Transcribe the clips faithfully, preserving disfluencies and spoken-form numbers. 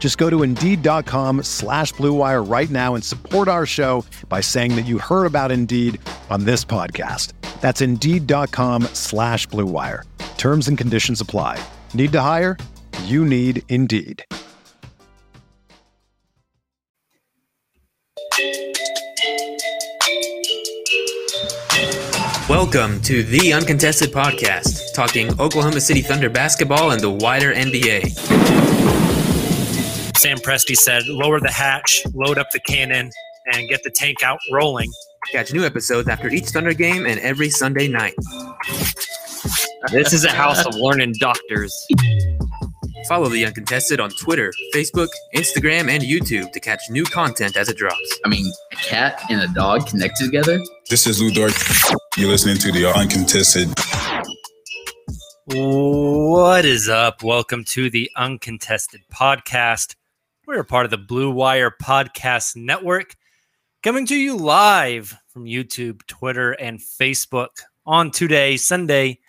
Just go to Indeed.com slash Blue Wire right now and support our show by saying that you heard about Indeed on this podcast. That's Indeed.com slash Blue Wire. Terms and conditions apply. Need to hire? You need Indeed. Welcome to The Uncontested Podcast, talking Oklahoma City Thunder basketball and the wider N B A. Sam Presti said, lower the hatch, load up the cannon, and get the tank out rolling. Catch new episodes after each Thunder game and every Sunday night. This is a house of learning doctors. Follow The Uncontested on Twitter, Facebook, Instagram, and YouTube to catch new content as it drops. I mean, a cat and a dog connected together? This is Lou Dort. You're listening to The Uncontested. What is up? Welcome to The Uncontested Podcast. We're a part of the Blue Wire Podcast Network, coming to you live from YouTube, Twitter, and Facebook on today, Sunday,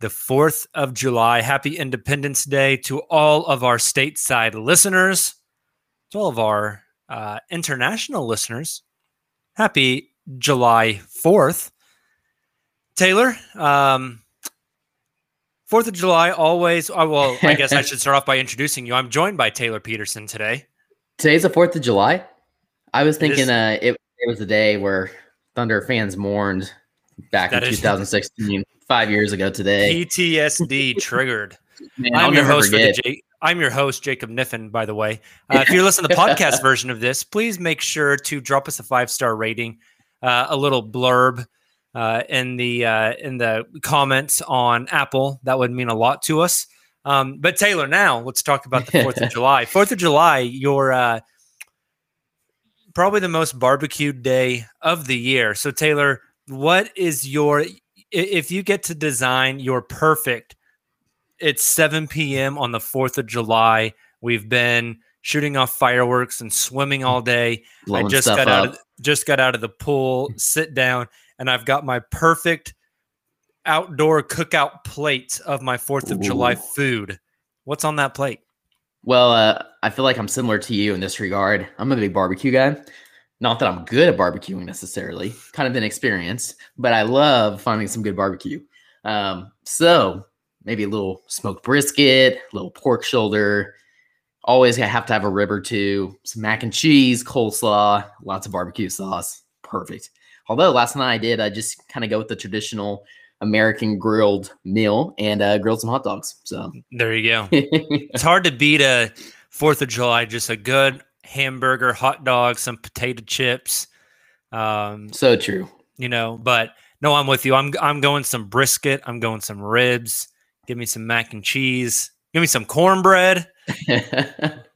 the fourth of July. Happy Independence Day to all of our stateside listeners, to all of our uh, international listeners. Happy July fourth. Taylor, um, Fourth of July, always. Oh, well, I guess I should start off by introducing you. I'm joined by Taylor Peterson today. Today's the Fourth of July. I was thinking it, uh, it, it was the day where Thunder fans mourned back in two thousand sixteen, five years ago today. P T S D triggered. Man, I'm your host. For the J- I'm your host, Jacob Niffen. By the way, uh, if you're listening to the podcast version of this, please make sure to drop us a five star rating, uh, a little blurb. Uh, in the uh, in the comments on Apple. That would mean a lot to us. Um, but Taylor, now let's talk about the Fourth of July. Fourth of July, your uh, probably the most barbecued day of the year. So Taylor, what is your if you get to design your perfect? It's seven p.m. on the Fourth of July. We've been shooting off fireworks and swimming all day. Blowing I just got up. out of, just got out of the pool. Sit down. And I've got my perfect outdoor cookout plate of my Fourth of Ooh. July food. What's on that plate? Well, uh, I feel like I'm similar to you in this regard. I'm a big barbecue guy. Not that I'm good at barbecuing necessarily, kind of inexperienced, but I love finding some good barbecue. Um, so maybe a little smoked brisket, a little pork shoulder. Always have to have a rib or two, some mac and cheese, coleslaw, lots of barbecue sauce. Perfect. Although last night I did, I just kind of go with the traditional American grilled meal and uh, grilled some hot dogs. So there you go. It's hard to beat a Fourth of July, just a good hamburger, hot dog, some potato chips. Um, so true. You know, but no, I'm with you. I'm I'm going some brisket. I'm going some ribs. Give me some mac and cheese. Give me some cornbread.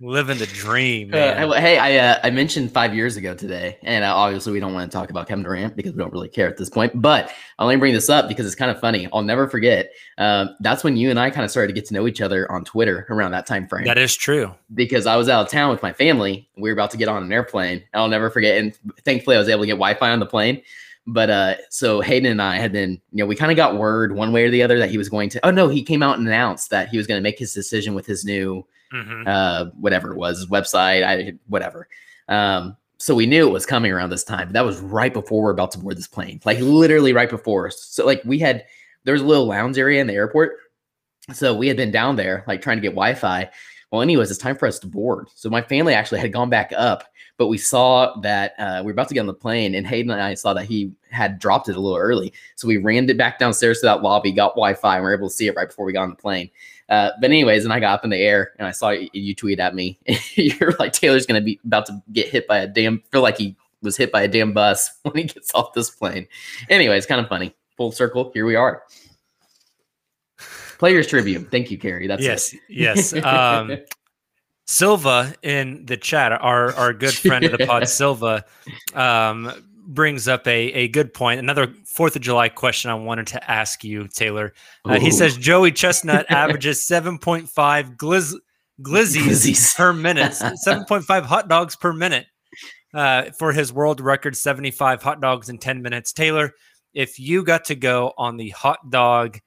Living the dream, man. Uh, hey, I uh, I mentioned five years ago today, and uh, obviously we don't want to talk about Kevin Durant because we don't really care at this point, but I'll only bring this up because it's kind of funny. I'll never forget. Um, that's when you and I kind of started to get to know each other on Twitter around that time frame. That is true. Because I was out of town with my family. We were about to get on an airplane. And I'll never forget. And thankfully I was able to get Wi-Fi on the plane. But uh, so Hayden and I had been, you know, we kind of got word one way or the other that he was going to, oh no, he came out and announced that he was going to make his decision with his new, mm-hmm. uh, whatever it was, website, I whatever. Um, so we knew it was coming around this time. But that was right before we're about to board this plane, like literally right before. So like we had, there was a little lounge area in the airport. So we had been down there, like trying to get Wi-Fi. well, anyways, it's time for us to board. So my family actually had gone back up, but we saw that uh, we were about to get on the plane, and Hayden and I saw that he had dropped it a little early. So we ran it back downstairs to that lobby, got Wi-Fi, and we were able to see it right before we got on the plane. Uh, but anyways, and I got up in the air, and I saw you, you tweet at me. You're like, Taylor's going to be about to get hit by a damn, feel like he was hit by a damn bus when he gets off this plane. Anyways, kind of funny. Full circle. Here we are. Players Tribune. Thank you, Carrie. That's yes, it. yes. Um, Silva in the chat, our our good friend of the pod, Silva, um, brings up a a good point. Another Fourth of July question I wanted to ask you, Taylor. Uh, he says Joey Chestnut averages seven point five glizz glizzies, glizzies per minute, seven point five hot dogs per minute uh, for his world record, seventy five hot dogs in ten minutes. Taylor, if you got to go on the hot dog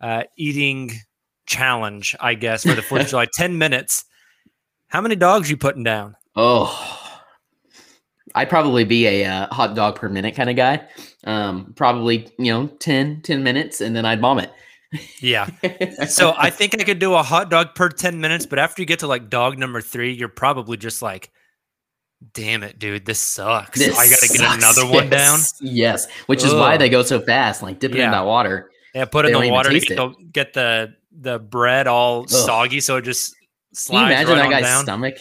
uh, eating challenge, I guess, for the Fourth of July, ten minutes. How many dogs you putting down? Oh, I'd probably be a uh, hot dog per minute kind of guy. Um, probably, you know, ten, ten minutes, and then I'd vomit. Yeah. So I think I could do a hot dog per ten minutes, but after you get to like dog number three, you're probably just like, damn it, dude, this sucks. This I got to get another yes. one down. Yes. Which Ugh. is why they go so fast, like dipping yeah. in that water. Yeah. Put it in the water to get, get the, the bread all Ugh. soggy. So it just, Can you imagine right that guy's down? stomach?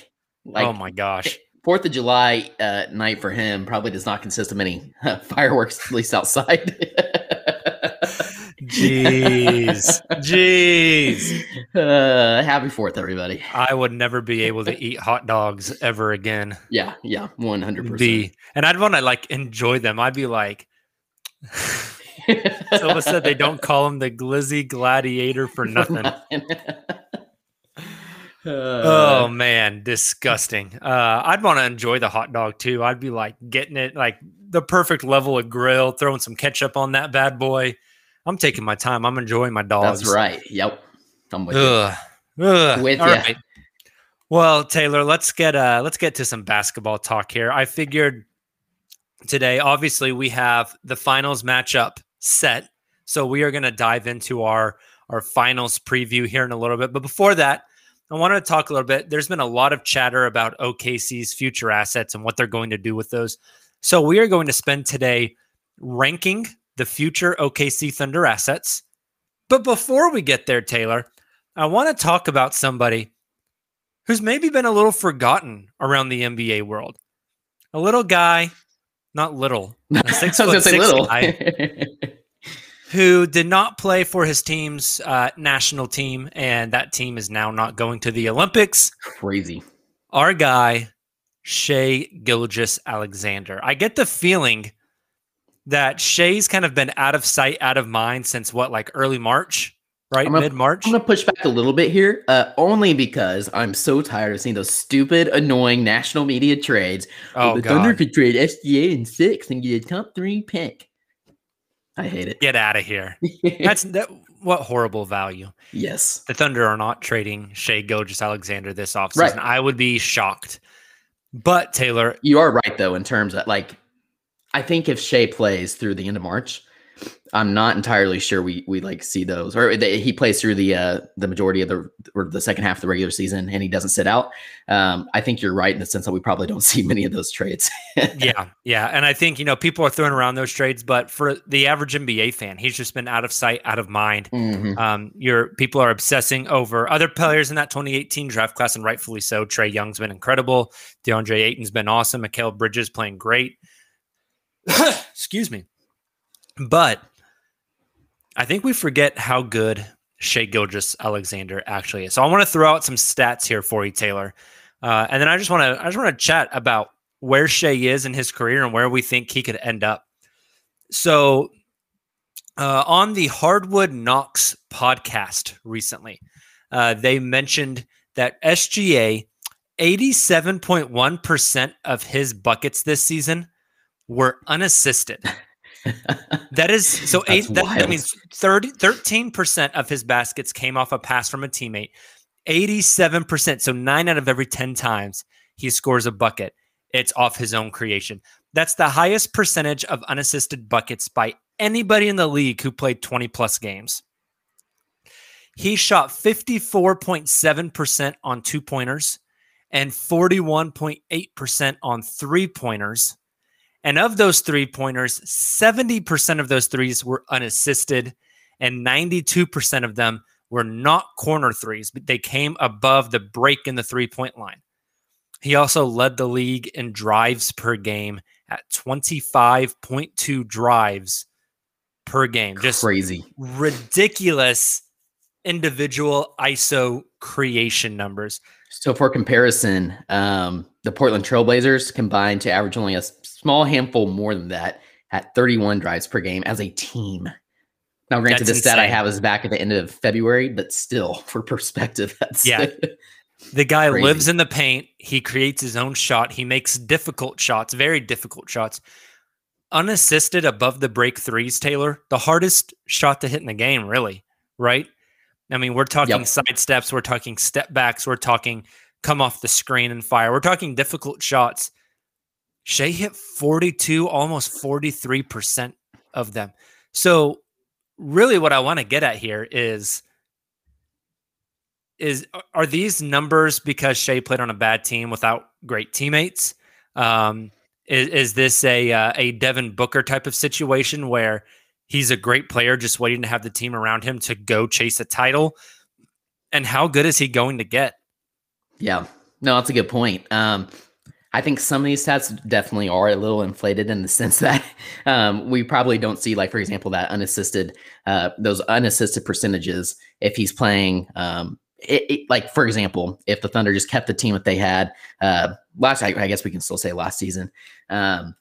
Like, oh my gosh. Fourth of July uh, night for him probably does not consist of many uh, fireworks, at least outside. Jeez. Jeez. Uh, happy fourth, everybody. I would never be able to eat hot dogs ever again. Yeah, yeah, one hundred percent. Be, and I'd want to like enjoy them. I'd be like... Someone said they don't call him the Glizzy Gladiator for nothing. Uh, oh man, disgusting. Uh, I'd want to enjoy the hot dog too. I'd be like getting it like the perfect level of grill, throwing some ketchup on that bad boy. I'm taking my time. I'm enjoying my dogs. That's right. Yep. I'm with Ugh. you. Ugh. With All you. Right. Well, Taylor, let's get uh, let's get to some basketball talk here. I figured today, obviously, we have the finals matchup set, so we are going to dive into our our finals preview here in a little bit. But before that, I wanted to talk a little bit. There's been a lot of chatter about O K C's future assets and what they're going to do with those. So we are going to spend today ranking the future O K C Thunder assets. But before we get there, Taylor, I want to talk about somebody who's maybe been a little forgotten around the N B A world. A little guy, not little, a six foot six little. guy who did not play for his team's uh, national team, and that team is now not going to the Olympics. Crazy. Our guy, Shai Gilgeous-Alexander. I get the feeling that Shai's kind of been out of sight, out of mind since, what, like early March, right? Gonna, Mid-March? I'm going to push back a little bit here, uh, only because I'm so tired of seeing those stupid, annoying national media trades. Oh, the God. Thunder could trade S G A in six and get a top three pick. I hate it. Get out of here. That's that. What horrible value. Yes. The Thunder are not trading Shai Gilgeous-Alexander this offseason. Right. I would be shocked. But, Taylor. You are right, though, in terms of, like, I think if Shai plays through the end of March, I'm not entirely sure we, we like, see those. Or they, he plays through the uh, the majority of the or the second half of the regular season, and he doesn't sit out. Um, I think you're right in the sense that we probably don't see many of those trades. yeah, yeah. And I think, you know, people are throwing around those trades, but for the average N B A fan, he's just been out of sight, out of mind. Mm-hmm. Um, your people are obsessing over other players in that twenty eighteen draft class, and rightfully so. Trey Young's been incredible. DeAndre Ayton's been awesome. Mikal Bridges playing great. Excuse me. But I think we forget how good Shai Gilgeous-Alexander actually is. So I want to throw out some stats here for you, Taylor, uh, and then I just want to I just want to chat about where Shai is in his career and where we think he could end up. So uh, on the Hardwood Knox podcast recently, uh, they mentioned that S G A eighty-seven point one percent of his buckets this season were unassisted. That is so eight, that, that means thirty, thirteen percent of his baskets came off a pass from a teammate. eighty-seven percent, so nine out of every ten times he scores a bucket, it's off his own creation. That's the highest percentage of unassisted buckets by anybody in the league who played twenty plus games. He shot fifty-four point seven percent on two-pointers and forty-one point eight percent on three-pointers. And of those three-pointers, seventy percent of those threes were unassisted, and ninety-two percent of them were not corner threes, but they came above the break in the three-point line. He also led the league in drives per game at twenty-five point two drives per game. Just crazy, ridiculous individual I S O creation numbers. So for comparison, um, the Portland Trailblazers combined to average only a small handful more than that at thirty-one drives per game as a team. Now, granted, the stat I have is back at the end of February, but still, for perspective, that's yeah. The guy crazy. Lives in the paint. He creates his own shot. He makes difficult shots, very difficult shots. Unassisted above the break threes, Taylor, the hardest shot to hit in the game, really, right? I mean, we're talking yep. side steps. We're talking step backs. We're talking come off the screen and fire. We're talking difficult shots. Shai hit forty-two, almost forty-three percent of them. So really what I want to get at here is, is are these numbers because Shai played on a bad team without great teammates? Um, is, is this a, uh, a Devin Booker type of situation where he's a great player just waiting to have the team around him to go chase a title? And how good is he going to get? Yeah, no, that's a good point. Um, I think some of these stats definitely are a little inflated in the sense that um, we probably don't see, like, for example, that unassisted, uh, those unassisted percentages if he's playing, um, it, it, like, for example, if the Thunder just kept the team that they had uh, last, I, I guess we can still say last season, um,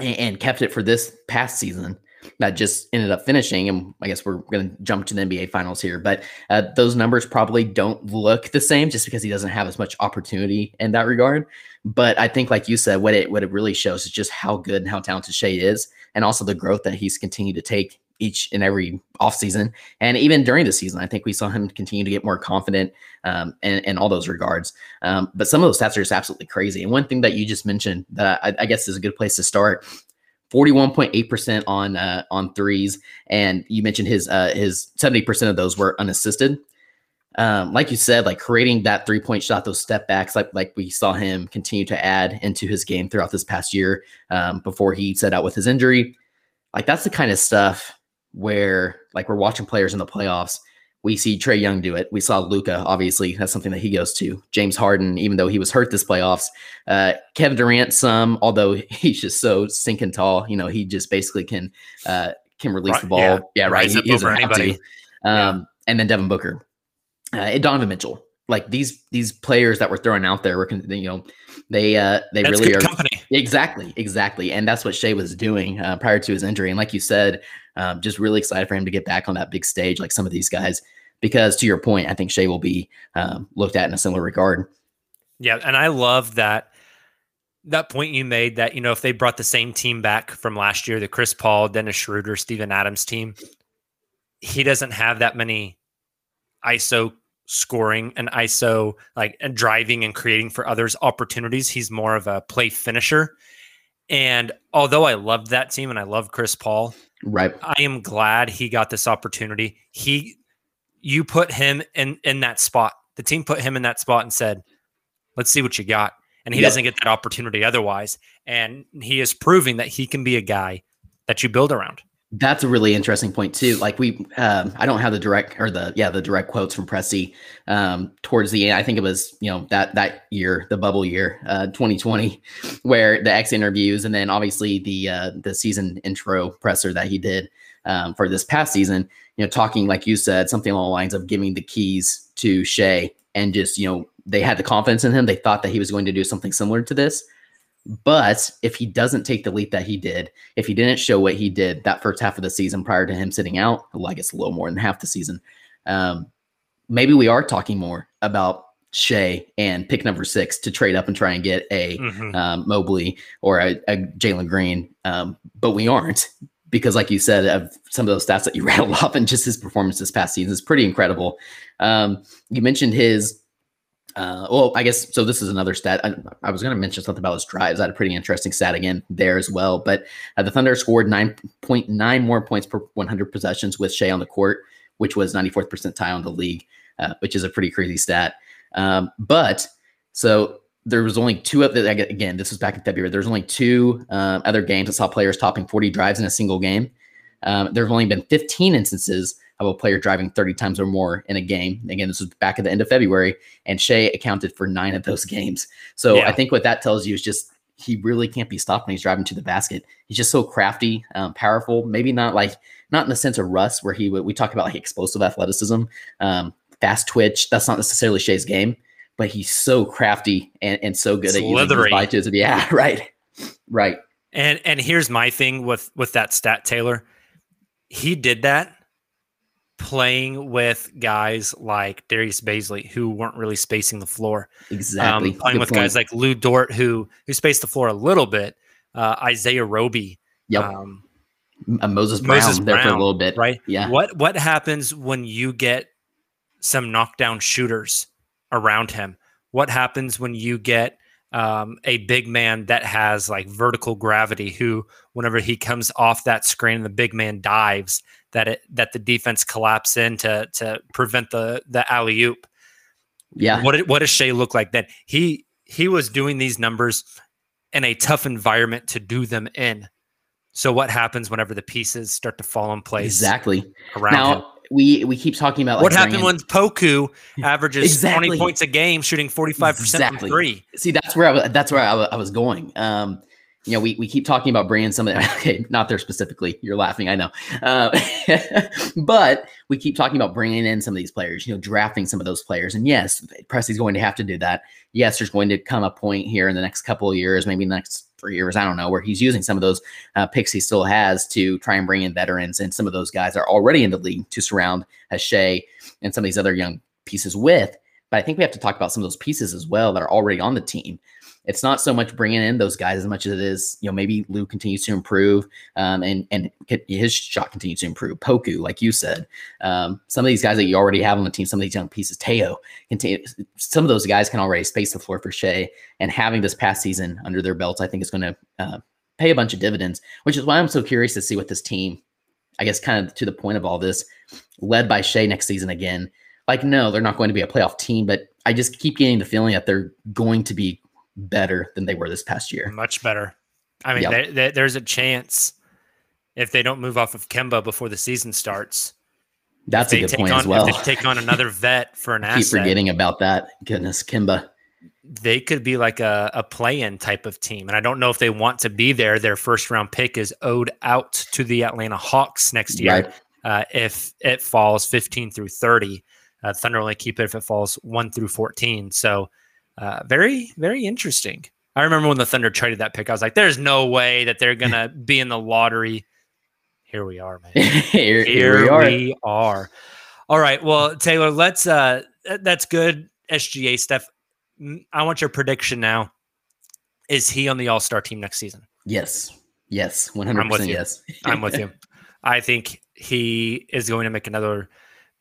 and, and kept it for this past season that just ended up finishing. And I guess we're going to jump to the N B A finals here, but uh, those numbers probably don't look the same just because he doesn't have as much opportunity in that regard. But I think, like you said, what it, what it really shows is just how good and how talented Shai is, and also the growth that he's continued to take each and every offseason. And even during the season, I think we saw him continue to get more confident um, in, in all those regards. Um, but some of those stats are just absolutely crazy. And one thing that you just mentioned that I, I guess is a good place to start, forty-one point eight percent on uh, on threes, and you mentioned his uh, his seventy percent of those were unassisted. Um, like you said, like creating that three point shot, those step backs, like like we saw him continue to add into his game throughout this past year um, before he set out with his injury. Like, that's the kind of stuff where, like, we're watching players in the playoffs. We see Trae Young do it. We saw Luka, obviously. That's something that he goes to. James Harden, even though he was hurt this playoffs. Uh, Kevin Durant, some, although he's just so stinking tall. You know, he just basically can uh, can release right, the ball. Yeah, yeah right. He, he doesn't have to. Um, yeah. And then Devin Booker. Uh, and Donovan Mitchell. Like, these these players that we're throwing out there, were, you know, they uh, they that's really are company. Exactly, exactly, and that's what Shai was doing uh, prior to his injury. And like you said, um, just really excited for him to get back on that big stage, like some of these guys, because to your point, I think Shai will be um, looked at in a similar regard. Yeah, and I love that that point you made that, you know, if they brought the same team back from last year, the Chris Paul, Dennis Schroeder, Steven Adams team, he doesn't have that many I S O scoring and I S O, like, and driving and creating for others opportunities. He's more of a play finisher. And although I loved that team and I love Chris Paul, right, I am glad he got this opportunity. He, you put him in, in that spot. The team put him in that spot and said, let's see what you got. And he yep. doesn't get that opportunity otherwise. And he is proving that he can be a guy that you build around. That's a really interesting point too. Like, we, um, I don't have the direct or the, yeah, the direct quotes from Presti um, towards the end. I think it was, you know, that, that year, the bubble year, uh, twenty twenty, where the X interviews, and then obviously the, uh, the season intro presser that he did um, for this past season, you know, talking, like you said, something along the lines of giving the keys to Shai, and just, you know, they had the confidence in him. They thought that he was going to do something similar to this. But if he doesn't take the leap that he did, if he didn't show what he did that first half of the season prior to him sitting out, like, it's a little more than half the season, um, maybe we are talking more about Shai and pick number six to trade up and try and get a mm-hmm. um, Mobley or a, a Jalen Green. Um, but we aren't, because, like you said, of some of those stats that you rattled off and just his performance this past season is pretty incredible. Um, you mentioned his Uh, well, I guess, so this is another stat. I, I was going to mention something about his drives. I had a pretty interesting stat again there as well. But uh, the Thunder scored nine point nine more points per one hundred possessions with Shai on the court, which was ninety-fourth percentile in the league, uh, which is a pretty crazy stat. Um, but so there was only two up there. Again, this was back in February. There's only two uh, other games that saw players topping forty drives in a single game. Um, there have only been fifteen instances of a player driving thirty times or more in a game. Again, this was back at the end of February, and Shai accounted for nine of those games. So yeah. I think what that tells you is just he really can't be stopped when he's driving to the basket. He's just so crafty, um, powerful, maybe not like, not in the sense of Russ where he would, we talk about like explosive athleticism, um, fast twitch. That's not necessarily Shai's game, but he's so crafty and, and so good Slithery. at using his body to his, yeah, right. Right. And, and here's my thing with, with that stat, Taylor. He did that playing with guys like Darius Bazley, who weren't really spacing the floor. Exactly. Um, playing Good with point. guys like Lou Dort, who who spaced the floor a little bit. Uh, Isaiah Roby. Yep. Um, uh, Moses Brown Moses there Brown, for a little bit. Right? Yeah. What, what happens when you get some knockdown shooters around him? What happens when you get um, a big man that has like vertical gravity, who whenever he comes off that screen and the big man dives, that it, that the defense collapse in to, to prevent the, the alley-oop. Yeah. What, what does Shai look like then? He, he was doing these numbers in a tough environment to do them in. So what happens whenever the pieces start to fall in place? Exactly. Around now, him? We we keep talking about like, what happened when Poku averages exactly. twenty points a game, shooting forty-five percent from three. See, that's where I was, that's where I, I was going. Um, you know, we we keep talking about bringing some of that. Okay, not there specifically. You're laughing, I know. Uh, but we keep talking about bringing in some of these players. You know, drafting some of those players. And yes, Presti's going to have to do that. Yes, there's going to come a point here in the next couple of years, maybe next three years, I don't know, where he's using some of those uh, picks he still has to try and bring in veterans. And some of those guys are already in the league to surround Shai and some of these other young pieces with. But I think we have to talk about some of those pieces as well that are already on the team. It's not so much bringing in those guys as much as it is, you know, maybe Lou continues to improve um, and and his shot continues to improve. Poku, like you said, um, some of these guys that you already have on the team, some of these young pieces, Teo, continue, some of those guys can already space the floor for Shai, and having this past season under their belts, I think is going to uh, pay a bunch of dividends, which is why I'm so curious to see what this team, I guess, kind of to the point of all this, led by Shai next season again. Like, no, they're not going to be a playoff team, but I just keep getting the feeling that they're going to be better than they were this past year. Much better. I mean, yep. they, they, there's a chance if they don't move off of Kemba before the season starts. That's a good point on, as well. If they take on another vet for an I asset. Keep forgetting about that. Goodness, Kemba. They could be like a, a play-in type of team. And I don't know if they want to be there. Their first round pick is owed out to the Atlanta Hawks next year. Right. Uh, if it falls fifteen through thirty, uh, Thunder only keep it if it falls one through fourteen. So, Uh, very, very interesting. I remember when the Thunder traded that pick, I was like, there's no way that they're going to be in the lottery. Here we are, man. here, here, here we, are. we are. All right. Well, Taylor, let's, uh, that's good S G A stuff. I want your prediction now. Is he on the all-star team next season? Yes. Yes. one hundred percent I'm with you. Yes. I'm with you. I think he is going to make another,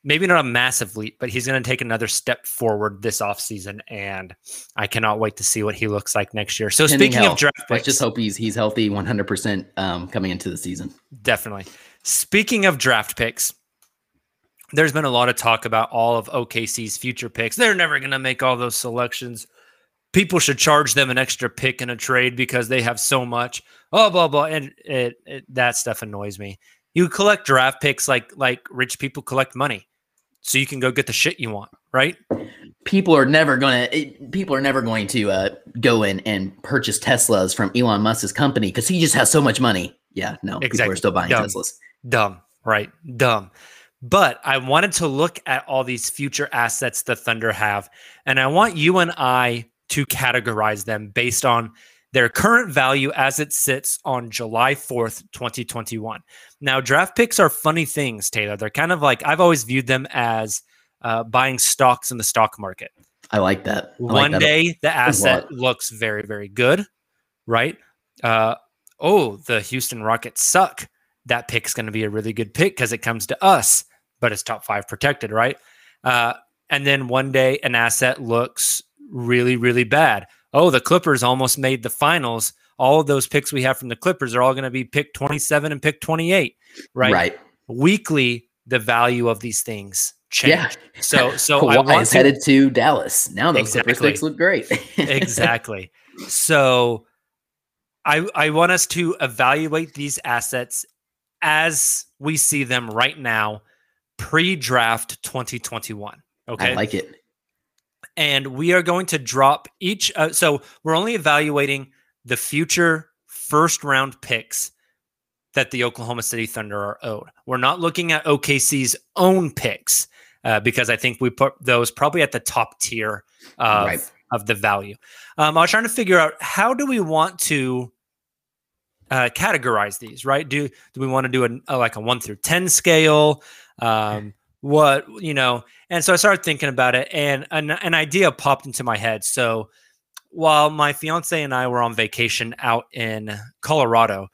maybe not a massive leap, but he's going to take another step forward this offseason, and I cannot wait to see what he looks like next year. So Pending speaking health. of draft picks, let's just hope he's he's healthy one hundred percent um, coming into the season. Definitely. Speaking of draft picks, there's been a lot of talk about all of O K C's future picks. They're never going to make all those selections. People should charge them an extra pick in a trade because they have so much. Oh, blah, blah. And it, it, that stuff annoys me. You collect draft picks like like rich people collect money. So you can go get the shit you want, right? People are never gonna. It, people are never going to uh, go in and purchase Teslas from Elon Musk's company because he just has so much money. Yeah, no, exactly. People are still buying Dumb. Teslas. Dumb, right? Dumb. But I wanted to look at all these future assets the Thunder have, and I want you and I to categorize them based on their current value as it sits on July fourth, twenty twenty-one. Now, draft picks are funny things, Taylor. They're kind of like, I've always viewed them as uh, buying stocks in the stock market. I like that. I One like that. day, the asset looks very, very good, right? Uh, oh, the Houston Rockets suck. That pick's going to be a really good pick because it comes to us, but it's top five protected, right? Uh, and then one day, an asset looks really, really bad. Oh, the Clippers almost made the finals. All of those picks we have from the Clippers are all going to be pick twenty-seven and pick twenty-eight, right? Right. Weekly, the value of these things change. Yeah. So, so Kawhi I want is to, headed to Dallas. Now those exactly. Clipper sticks look great. Exactly. So I, I want us to evaluate these assets as we see them right now, pre-draft twenty twenty-one. Okay. I like it. And we are going to drop each. Uh, so we're only evaluating the future first round picks that the Oklahoma City Thunder are owed. We're not looking at O K C's own picks uh, because I think we put those probably at the top tier of, right. of the value. Um, I was trying to figure out how do we want to uh, categorize these, right? Do do we want to do a, a, like a one through ten scale? Um, what, you know, and so I started thinking about it and an, an idea popped into my head. So while my fiance and I were on vacation out in Colorado,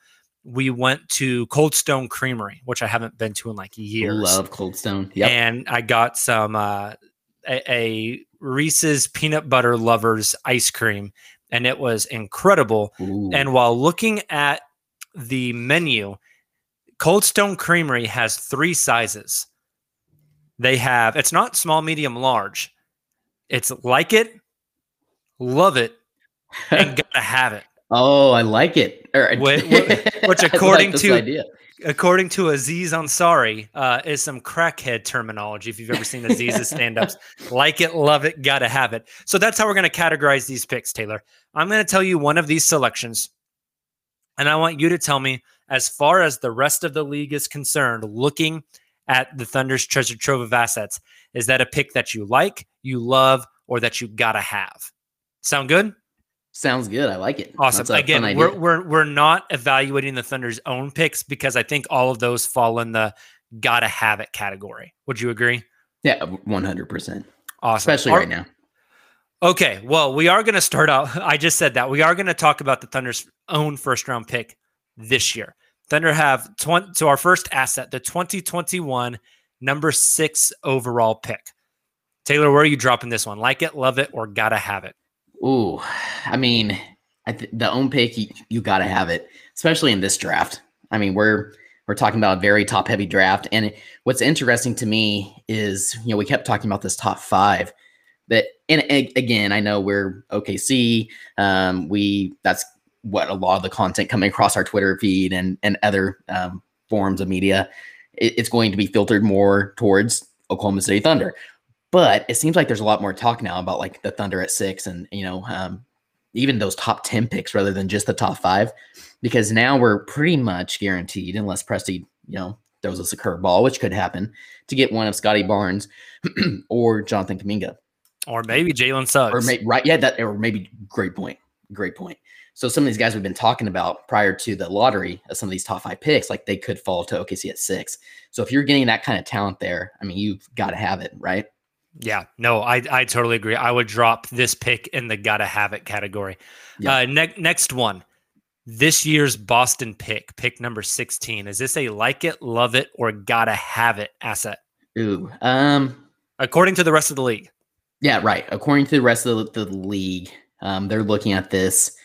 we went to Cold Stone Creamery, which I haven't been to in like years. Love Cold Stone. Yep. And I got some uh, a, a Reese's Peanut Butter Lovers ice cream, and it was incredible. Ooh. And while looking at the menu, Cold Stone Creamery has three sizes. They have, it's not small, medium, large. It's like it, love it, and gotta have it. Oh, I like it. Or, which, which according like to idea. according to Aziz Ansari uh, is some crackhead terminology. If you've ever seen Aziz's stand-ups, like it, love it, gotta have it. So that's how we're going to categorize these picks, Taylor. I'm going to tell you one of these selections, and I want you to tell me, as far as the rest of the league is concerned, looking at the Thunder's treasure trove of assets, is that a pick that you like, you love, or that you gotta have? Sound good? Sounds good. I like it. Awesome. Again, we're we're we're not evaluating the Thunder's own picks because I think all of those fall in the gotta have it category. Would you agree? Yeah, one hundred percent. Awesome. Especially are, right now. Okay. Well, we are going to start out. I just said that. We are going to talk about the Thunder's own first round pick this year. Thunder have twenty so our first asset, the twenty twenty-one number six overall pick. Taylor, where are you dropping this one? Like it, love it, or gotta have it? Ooh, I mean, I th- the own pick, you, you got to have it, especially in this draft. I mean, we're we're talking about a very top-heavy draft. And it, what's interesting to me is, you know, we kept talking about this top five. That, and, and again, I know we're O K C. Um, we that's what a lot of the content coming across our Twitter feed and, and other um, forms of media, it, it's going to be filtered more towards Oklahoma City Thunder. But it seems like there's a lot more talk now about like the Thunder at six and, you know, um, even those top ten picks rather than just the top five, because now we're pretty much guaranteed, unless Presti, you know, throws us a curveball, which could happen, to get one of Scotty Barnes or Jonathan Kuminga. Or maybe Jalen Suggs. Or maybe, right. Yeah. That, or maybe great point. Great point. So some of these guys we've been talking about prior to the lottery of some of these top five picks, like they could fall to O K C at six. So if you're getting that kind of talent there, I mean, you've got to have it, right? Yeah, no, I I totally agree. I would drop this pick in the gotta have it category. Yeah. Uh, ne- next one, this year's Boston pick, pick number sixteen. Is this a like it, love it, or gotta have it asset? Ooh, um, according to the rest of the league. Yeah, right. According to the rest of the, the league, um, they're looking at this.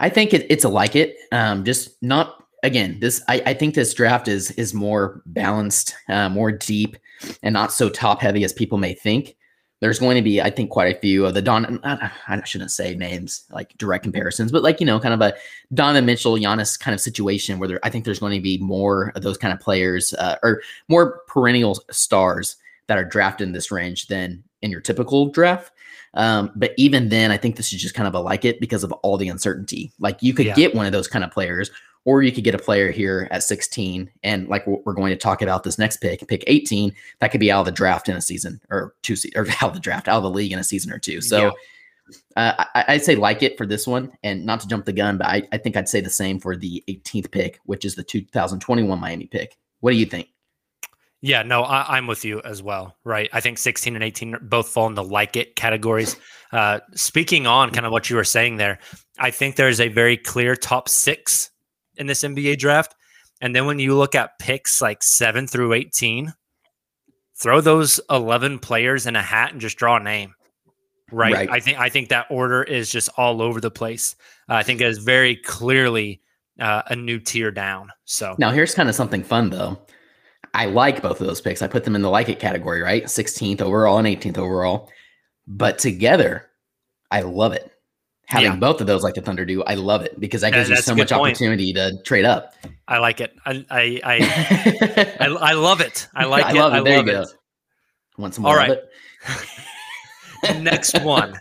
I think it, it's a like it. Um, just not again. This I, I think this draft is is more balanced, uh, more deep, and not so top heavy as people may think. There's going to be, I think, quite a few of the Don, I, I shouldn't say names like direct comparisons, but like, you know, kind of a Donovan Mitchell, Giannis kind of situation where there, I think there's going to be more of those kind of players uh, or more perennial stars that are drafted in this range than in your typical draft. Um, but even then, I think this is just kind of a like it because of all the uncertainty. Like you could yeah. get one of those kind of players, or you could get a player here at sixteen, and like we're going to talk about this next pick, pick eighteen, that could be out of the draft in a season or two, or out of the draft, out of the league in a season or two. So yeah. uh, I, I'd say like it for this one, and not to jump the gun, but I, I think I'd say the same for the eighteenth pick, which is the two thousand twenty-one Miami pick. What do you think? Yeah, no, I, I'm with you as well, right? I think sixteen and eighteen both fall in the like it categories. Uh, speaking on kind of what you were saying there, I think there's a very clear top six in this N B A draft. And then when you look at picks like seven through eighteen, throw those eleven players in a hat and just draw a name. Right. right. I think, I think that order is just all over the place. Uh, I think it is very clearly uh, a new tier down. So now here's kind of something fun though. I like both of those picks. I put them in the like it category, right? sixteenth overall and eighteenth overall. But together, I love it. Having yeah. both of those like the Thunder do, I love it because that gives yeah, you so much point. opportunity to trade up. I like it. I I I, I, I love it. I like I love it. it. I there love you go. It. Want some more All right. of it? Next one.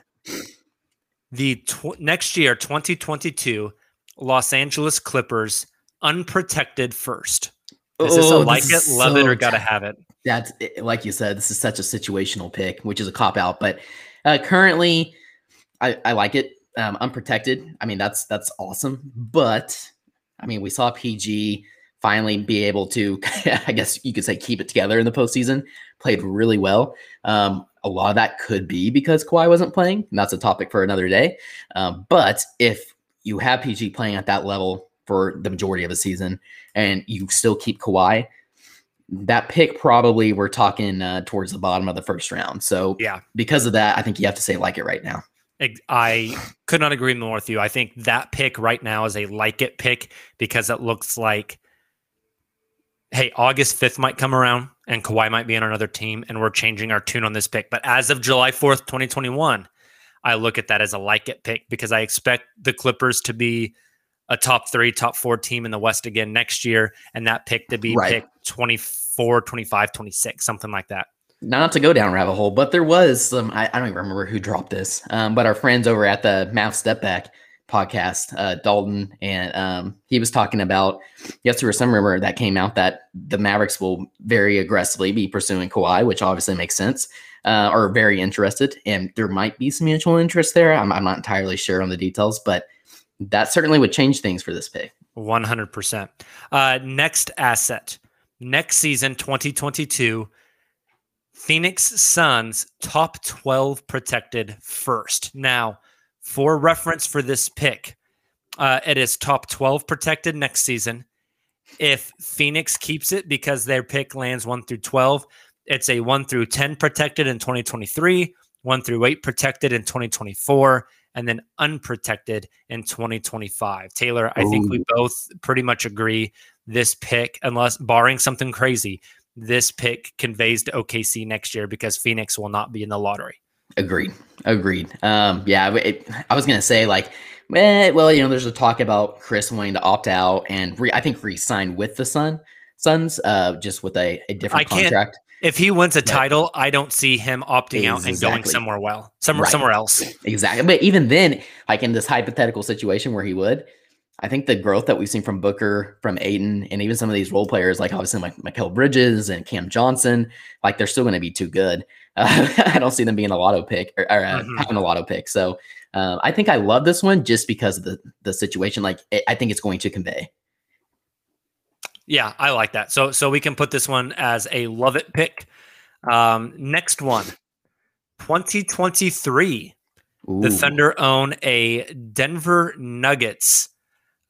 The tw- next year, twenty twenty-two, Los Angeles Clippers, unprotected first. Is this a oh, like this it, love so it, or gotta have it? That's like you said, this is such a situational pick, which is a cop out. But uh, currently, I, I like it. Um, unprotected. I mean, that's that's awesome. But I mean, we saw P G finally be able to, I guess you could say, keep it together in the postseason. Played really well. Um, a lot of that could be because Kawhi wasn't playing, and that's a topic for another day. Um, but if you have P G playing at that level for the majority of a season, and you still keep Kawhi, that pick probably we're talking uh, towards the bottom of the first round. So yeah, because of that, I think you have to say like it right now. I could not agree more with you. I think that pick right now is a like it pick because it looks like, hey, August fifth might come around and Kawhi might be on another team and we're changing our tune on this pick. But as of July fourth, twenty twenty-one, I look at that as a like it pick because I expect the Clippers to be a top three, top four team in the West again next year, and that pick to be right. pick twenty-four, twenty-five, twenty-six, something like that. Not to go down rabbit hole, but there was some, I, I don't even remember who dropped this, um, but our friends over at the Mavs Step Back podcast, uh, Dalton, and um, he was talking about, yes, there was some rumor that came out that the Mavericks will very aggressively be pursuing Kawhi, which obviously makes sense, uh, or very interested, and there might be some mutual interest there. I'm, I'm not entirely sure on the details, but that certainly would change things for this pick. one hundred percent. Uh, next asset. Next season, twenty twenty-two, Phoenix Suns, top twelve protected first. Now, for reference for this pick, uh, it is top twelve protected next season. If Phoenix keeps it because their pick lands one through twelve, it's a one through ten protected in twenty twenty-three, one through eight protected in twenty twenty-four, and then unprotected in twenty twenty-five. Taylor, I Ooh. think we both pretty much agree this pick, unless barring something crazy, this pick conveys to O K C next year because Phoenix will not be in the lottery. Agreed. Agreed. Um, yeah, it, I was going to say like, eh, well, you know, there's a talk about Chris wanting to opt out and re, I think re-sign with the Sun, Suns, uh, just with a, a different I contract. If he wins a title, I don't see him opting exactly. out and going somewhere well, somewhere right. somewhere else. Exactly. But even then, like in this hypothetical situation where he would, I think the growth that we've seen from Booker, from Ayton, and even some of these role players, like obviously like Mikal Bridges and Cam Johnson, like they're still going to be too good. Uh, I don't see them being a lotto pick or, or uh, mm-hmm. having a lotto pick. So uh, I think I love this one just because of the, the situation. Like it, I think it's going to convey. Yeah, I like that. So so we can put this one as a love it pick. Um, next one, twenty twenty-three. Ooh. The Thunder own a Denver Nuggets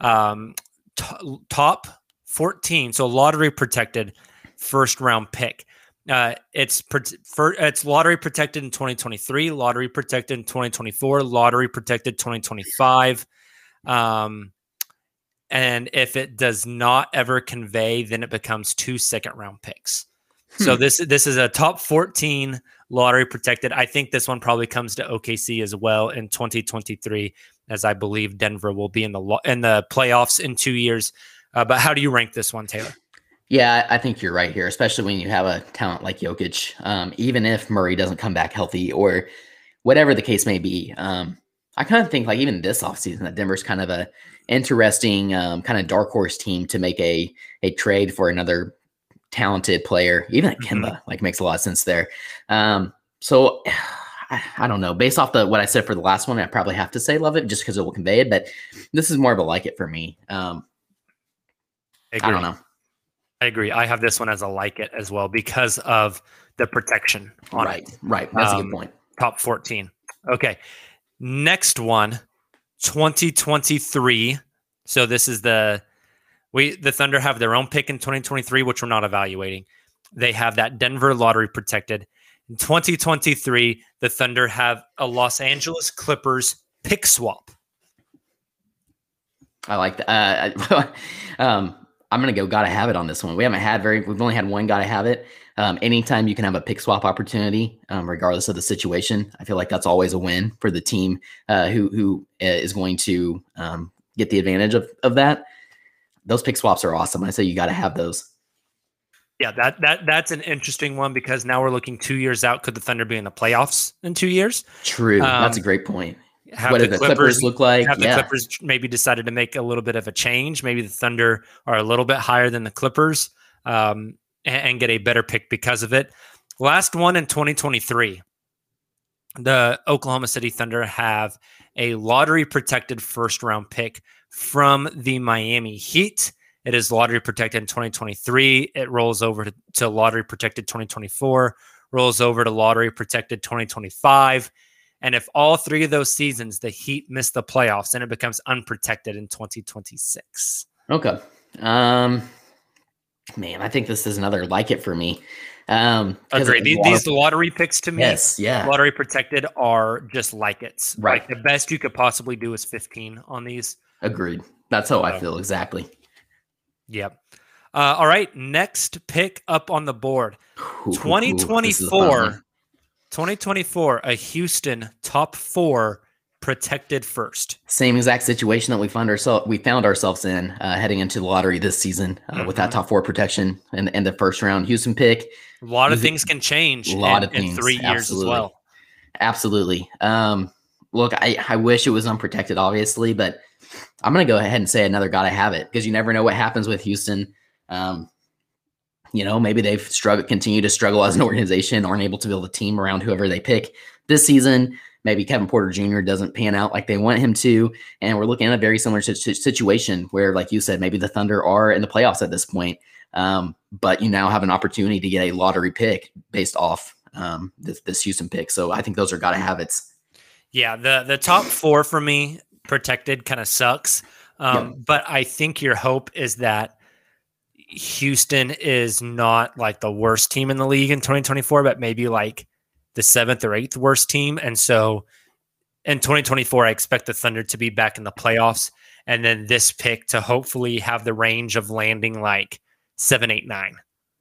um, t- top fourteen, so lottery protected first round pick. Uh, it's per- for, it's lottery protected in twenty twenty-three, lottery protected in twenty twenty-four, lottery protected twenty twenty-five. Um And if it does not ever convey, then it becomes two second round picks. Hmm. So this this is a top fourteen lottery protected. I think this one probably comes to O K C as well in twenty twenty-three, as I believe Denver will be in the lo- in the playoffs in two years. Uh, but how do you rank this one, Taylor? Yeah, I think you're right here, especially when you have a talent like Jokic. Um, even if Murray doesn't come back healthy or whatever the case may be, um, I kind of think like even this offseason that Denver's kind of a interesting um, kind of dark horse team to make a a trade for another talented player. Even at Kemba, mm-hmm. like makes a lot of sense there. Um, so I, I don't know. Based off the what I said for the last one, I probably have to say love it just because it will convey it. But this is more of a like it for me. Um, I, I don't know. I agree. I have this one as a like it as well because of the protection on right, it. Right. That's um, a good point. Top fourteen. Okay. Next one, twenty twenty-three. So this is the we the Thunder have their own pick in twenty twenty-three, which we're not evaluating. They have that Denver lottery protected. In twenty twenty-three, the Thunder have a Los Angeles Clippers pick swap. I like that. Uh, um, I'm going to go gotta have it on this one. We haven't had very, we've only had one gotta have it. Um, anytime you can have a pick swap opportunity, um, regardless of the situation, I feel like that's always a win for the team uh, who who is going to um, get the advantage of, of that. Those pick swaps are awesome. I say you gotta have those. Yeah, that that that's an interesting one because now we're looking two years out. Could the Thunder be in the playoffs in two years? True, um, that's a great point. Have what the, do the Clippers, Clippers look like? Have yeah. the Clippers maybe decided to make a little bit of a change? Maybe the Thunder are a little bit higher than the Clippers um, and, and get a better pick because of it. Last one in twenty twenty-three, the Oklahoma City Thunder have a lottery-protected first-round pick from the Miami Heat. It is lottery-protected in twenty twenty-three. It rolls over to, to lottery-protected twenty twenty-four, rolls over to lottery-protected twenty twenty-five. And if all three of those seasons, the Heat miss the playoffs, and it becomes unprotected in twenty twenty-six. Okay. Um, man, I think this is another like it for me. Um, Agreed. These, these lottery picks to me, yes, yeah. lottery protected are just like it's. Right. Like the best you could possibly do is fifteen on these. Agreed. That's how so, I feel. Exactly. Yep. Uh, all right. Next pick up on the board. Ooh, twenty twenty-four. Ooh, twenty twenty-four, a Houston top four protected first. Same exact situation that we found ourselves we found ourselves in uh, heading into the lottery this season uh, mm-hmm. with that top four protection and, and the first round Houston pick. A lot of Houston, things can change. A lot in, of things in three years Absolutely. as well. Absolutely. Um, look, I, I wish it was unprotected, obviously, but I'm going to go ahead and say another gotta have it because you never know what happens with Houston. Um, You know, maybe they've struggled, continue to struggle as an organization, aren't able to build a team around whoever they pick this season. Maybe Kevin Porter Junior doesn't pan out like they want him to. And we're looking at a very similar situation where, like you said, maybe the Thunder are in the playoffs at this point. Um, but you now have an opportunity to get a lottery pick based off um, this, this Houston pick. So I think those are gotta have it's. Yeah, the, the top four for me protected kind of sucks. Um, yeah. But I think your hope is that Houston is not like the worst team in the league in twenty twenty-four, but maybe like the seventh or eighth worst team. And so in twenty twenty-four, I expect the Thunder to be back in the playoffs. And then this pick to hopefully have the range of landing like seven, eight, nine.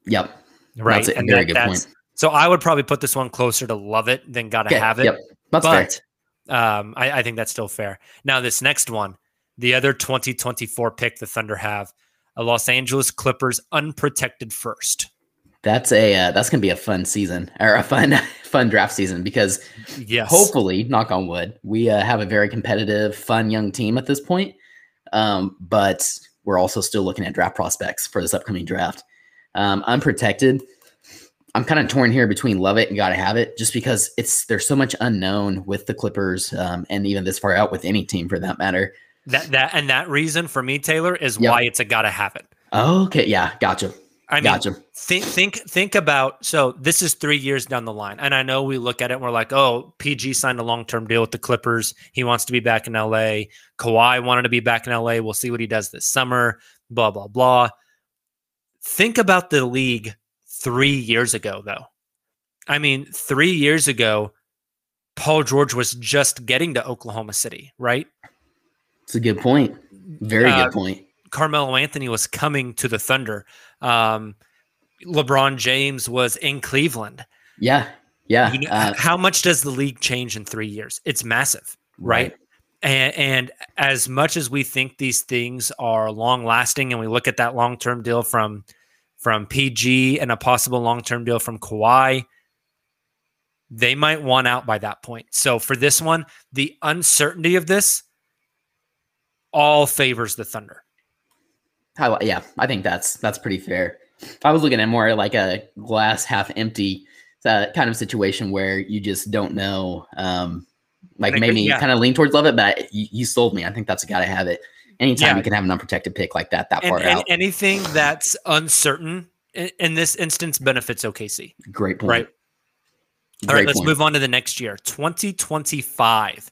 Yep. Right. That's a very good point. So I would probably put this one closer to love it than gotta have it. Yep. That's but, fair. Um, I, I think that's still fair. Now this next one, the other twenty twenty-four pick the Thunder have, a Los Angeles Clippers unprotected first. That's a uh, that's gonna be a fun season or a fun fun draft season because yes. hopefully, knock on wood, we uh, have a very competitive, fun young team at this point. Um, but we're also still looking at draft prospects for this upcoming draft. Um, unprotected, I'm kind of torn here between love it and gotta have it, just because it's there's so much unknown with the Clippers um, and even this far out with any team for that matter. That that and that reason for me, Taylor, is yep. why it's a gotta have it. Okay, yeah, gotcha. I mean, gotcha. Think think think about so this is three years down the line, and I know we look at it and we're like, oh, P G signed a long term deal with the Clippers. He wants to be back in L A. Kawhi wanted to be back in L A. We'll see what he does this summer. Blah blah blah. Think about the league three years ago, though. I mean, three years ago, Paul George was just getting to Oklahoma City, right? It's a good point. Very uh, good point. Carmelo Anthony was coming to the Thunder. Um, LeBron James was in Cleveland. Yeah, yeah. You know, uh, how much does the league change in three years? It's massive, right? right. And, and as much as we think these things are long-lasting and we look at that long-term deal from, from P G and a possible long-term deal from Kawhi, they might want out by that point. So for this one, the uncertainty of this all favors the Thunder. I, yeah, I think that's that's pretty fair. I was looking at more like a glass half empty uh, kind of situation where you just don't know. Um, like think, maybe yeah. kind of lean towards love it, but you, you sold me. I think that's got to have it. Anytime yeah. you can have an unprotected pick like that, that and, far and out. Anything that's uncertain in, in this instance benefits O K C. Great point. Right. Great all right, point. Let's move on to the next year, twenty twenty-five.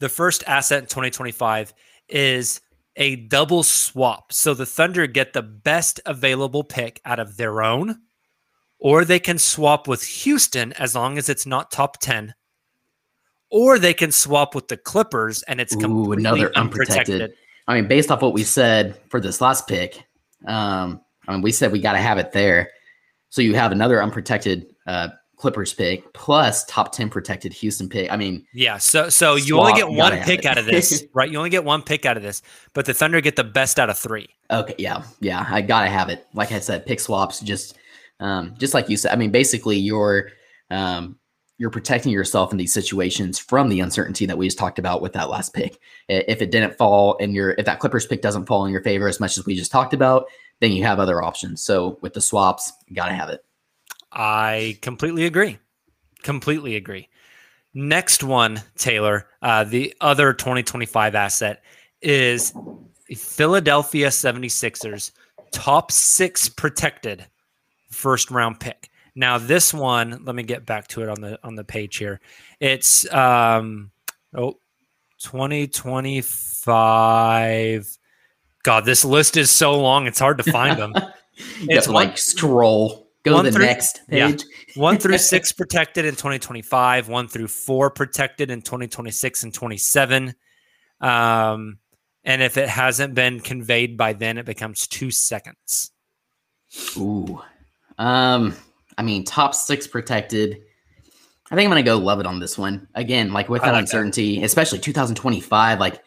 The first asset in twenty twenty-five is a double swap. So the Thunder get the best available pick out of their own, or they can swap with Houston as long as it's not top ten, or they can swap with the Clippers and it's Ooh, completely another unprotected. unprotected. I mean, based off what we said for this last pick, Um, I mean, we said we got to have it there. So you have another unprotected uh, Clippers pick plus top ten protected Houston pick. I mean, yeah. So, so you swap, only get one pick out of this, right? You only get one pick out of this, but the Thunder get the best out of three. Okay. Yeah. Yeah. I got to have it. Like I said, pick swaps, just, um, just like you said, I mean, basically you're, um, you're protecting yourself in these situations from the uncertainty that we just talked about with that last pick. If it didn't fall in your, if that Clippers pick doesn't fall in your favor as much as we just talked about, then you have other options. So with the swaps, you got to have it. I completely agree. Completely agree. Next one, Taylor, uh, the other twenty twenty-five asset is Philadelphia seventy-sixers top six protected first round pick. Now this one, let me get back to it on the on the page here. It's um oh twenty twenty-five. God, this list is so long, it's hard to find them. You it's have to one, like scroll. Go to the through, next page. Yeah. One through six protected in twenty twenty-five, one through four protected in twenty twenty-six and twenty-seven. Um, and if it hasn't been conveyed by then, it becomes two seconds. Ooh. Um I mean, top six protected. I think I'm going to go love it on this one. Again, like with that like uncertainty, that. especially two thousand twenty-five, like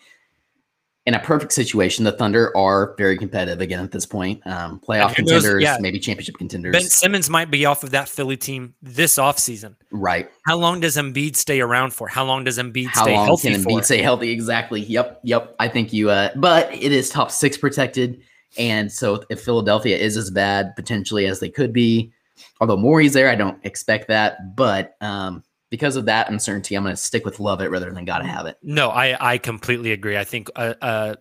in a perfect situation, the Thunder are very competitive again at this point. Um, playoff contenders, knows, yeah. maybe championship contenders. Ben Simmons might be off of that Philly team this offseason. Right. How long does Embiid stay around for? How long does Embiid How stay long healthy can Embiid for? stay healthy? Exactly. Yep. Yep. I think you, uh, but it is top six protected. And so if Philadelphia is as bad potentially as they could be, although Morey's there, I don't expect that. But um, because of that uncertainty, I'm going to stick with love it rather than got to have it. No, I, I completely agree. I think uh, uh,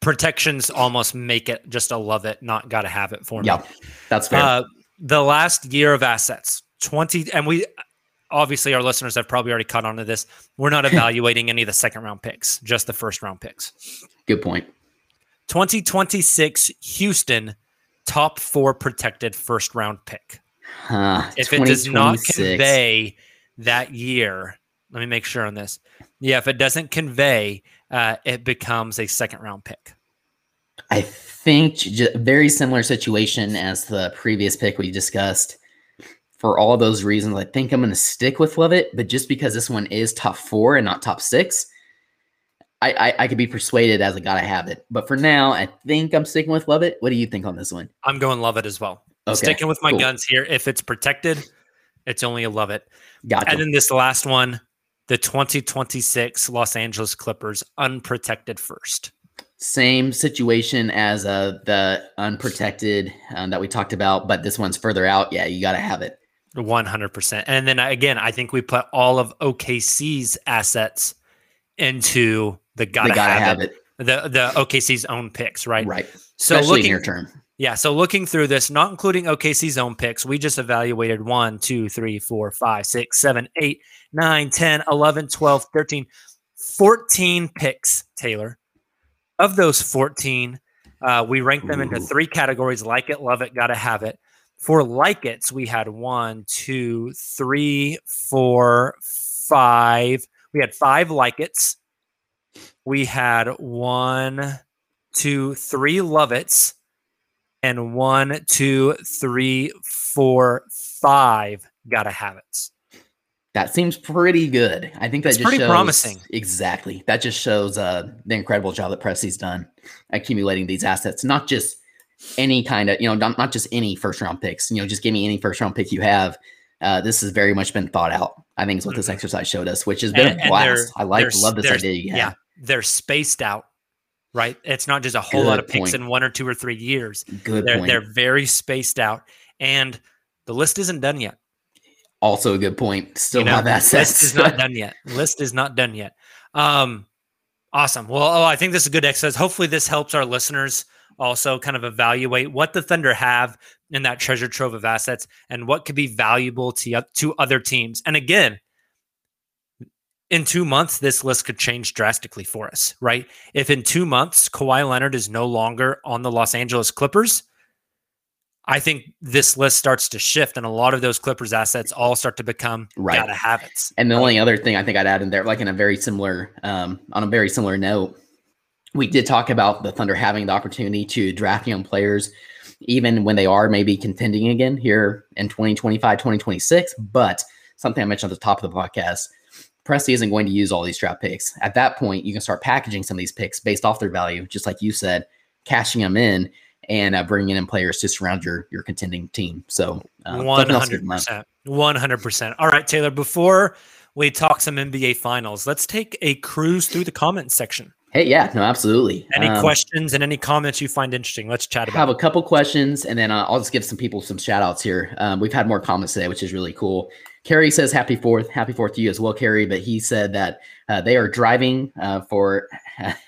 protections almost make it just a love it, not got to have it for me. Yeah, that's fair. Uh, the last year of assets, twenty, and we obviously our listeners have probably already caught on to this. We're not evaluating any of the second round picks, just the first round picks. Good point. twenty twenty-six Houston top four protected first round pick. Huh, if it does not convey that year, let me make sure on this. Yeah, if it doesn't convey, uh, it becomes a second round pick. I think j- very similar situation as the previous pick we discussed. For all those reasons, I think I'm going to stick with love it. But just because this one is top four and not top six, I, I, I could be persuaded as I got to have it. But for now, I think I'm sticking with love it. What do you think on this one? I'm going love it as well. Okay, sticking with my cool. guns here. If it's protected, it's only a love it. Gotcha. And then this last one, the twenty twenty-six Los Angeles Clippers unprotected first. Same situation as uh, the unprotected um, that we talked about, but this one's further out. Yeah, you got to have it. one hundred percent. And then again, I think we put all of O K C's assets into the got to have, have it. it. The the O K C's own picks, right? Right. So especially looking, in your term. Yeah, so looking through this, not including O K C's own picks, we just evaluated one, two, three, four, five, six, seven, eight, nine, ten, eleven, twelve, thirteen, fourteen picks, Taylor. Of those fourteen, uh, we ranked them Ooh. into three categories, like it, love it, gotta have it. For like it's, we had one, two, three, four, five. We had five like it's. We had one, two, three love it's. And one, two, three, four, five gotta have it. That seems pretty good. I think that's pretty shows, promising. Exactly. That just shows uh, the incredible job that Presti's done accumulating these assets. Not just any kind of, you know, not, not just any first round picks. You know, just give me any first round pick you have. Uh, this has very much been thought out. I think is what mm-hmm. this exercise showed us, which has been and, a blast. I like love this idea. You have. Yeah, they're spaced out. Right. It's not just a whole Good lot of picks point. in one or two or three years. Good they're, point. They're very spaced out. And the list isn't done yet. Also a good point. Still you know, have assets. List is not done yet. List is not done yet. Um, awesome. Well, oh, I think this is a good exercise. Hopefully this helps our listeners also kind of evaluate what the Thunder have in that treasure trove of assets and what could be valuable to, to other teams. And again, in two months, this list could change drastically for us, right? If in two months, Kawhi Leonard is no longer on the Los Angeles Clippers, I think this list starts to shift and a lot of those Clippers assets all start to become right. gotta have it. And the only other thing I think I'd add in there, like in a very similar, um, on a very similar note, we did talk about the Thunder having the opportunity to draft young players, even when they are maybe contending again here in twenty twenty-five, twenty twenty-six. But something I mentioned at the top of the podcast, Presti isn't going to use all these draft picks. At that point, you can start packaging some of these picks based off their value, just like you said, cashing them in and uh, bringing in players to surround your your contending team. So uh, one hundred percent. one hundred percent. All right, Taylor, before we talk some N B A finals, let's take a cruise through the comments section. Hey, yeah, no, absolutely. Any um, questions and any comments you find interesting? Let's chat about it. I have a couple questions, and then uh, I'll just give some people some shout-outs here. Um, we've had more comments today, which is really cool. Kerry says, happy fourth. Happy fourth to you as well, Kerry. But he said that uh, they are driving uh, for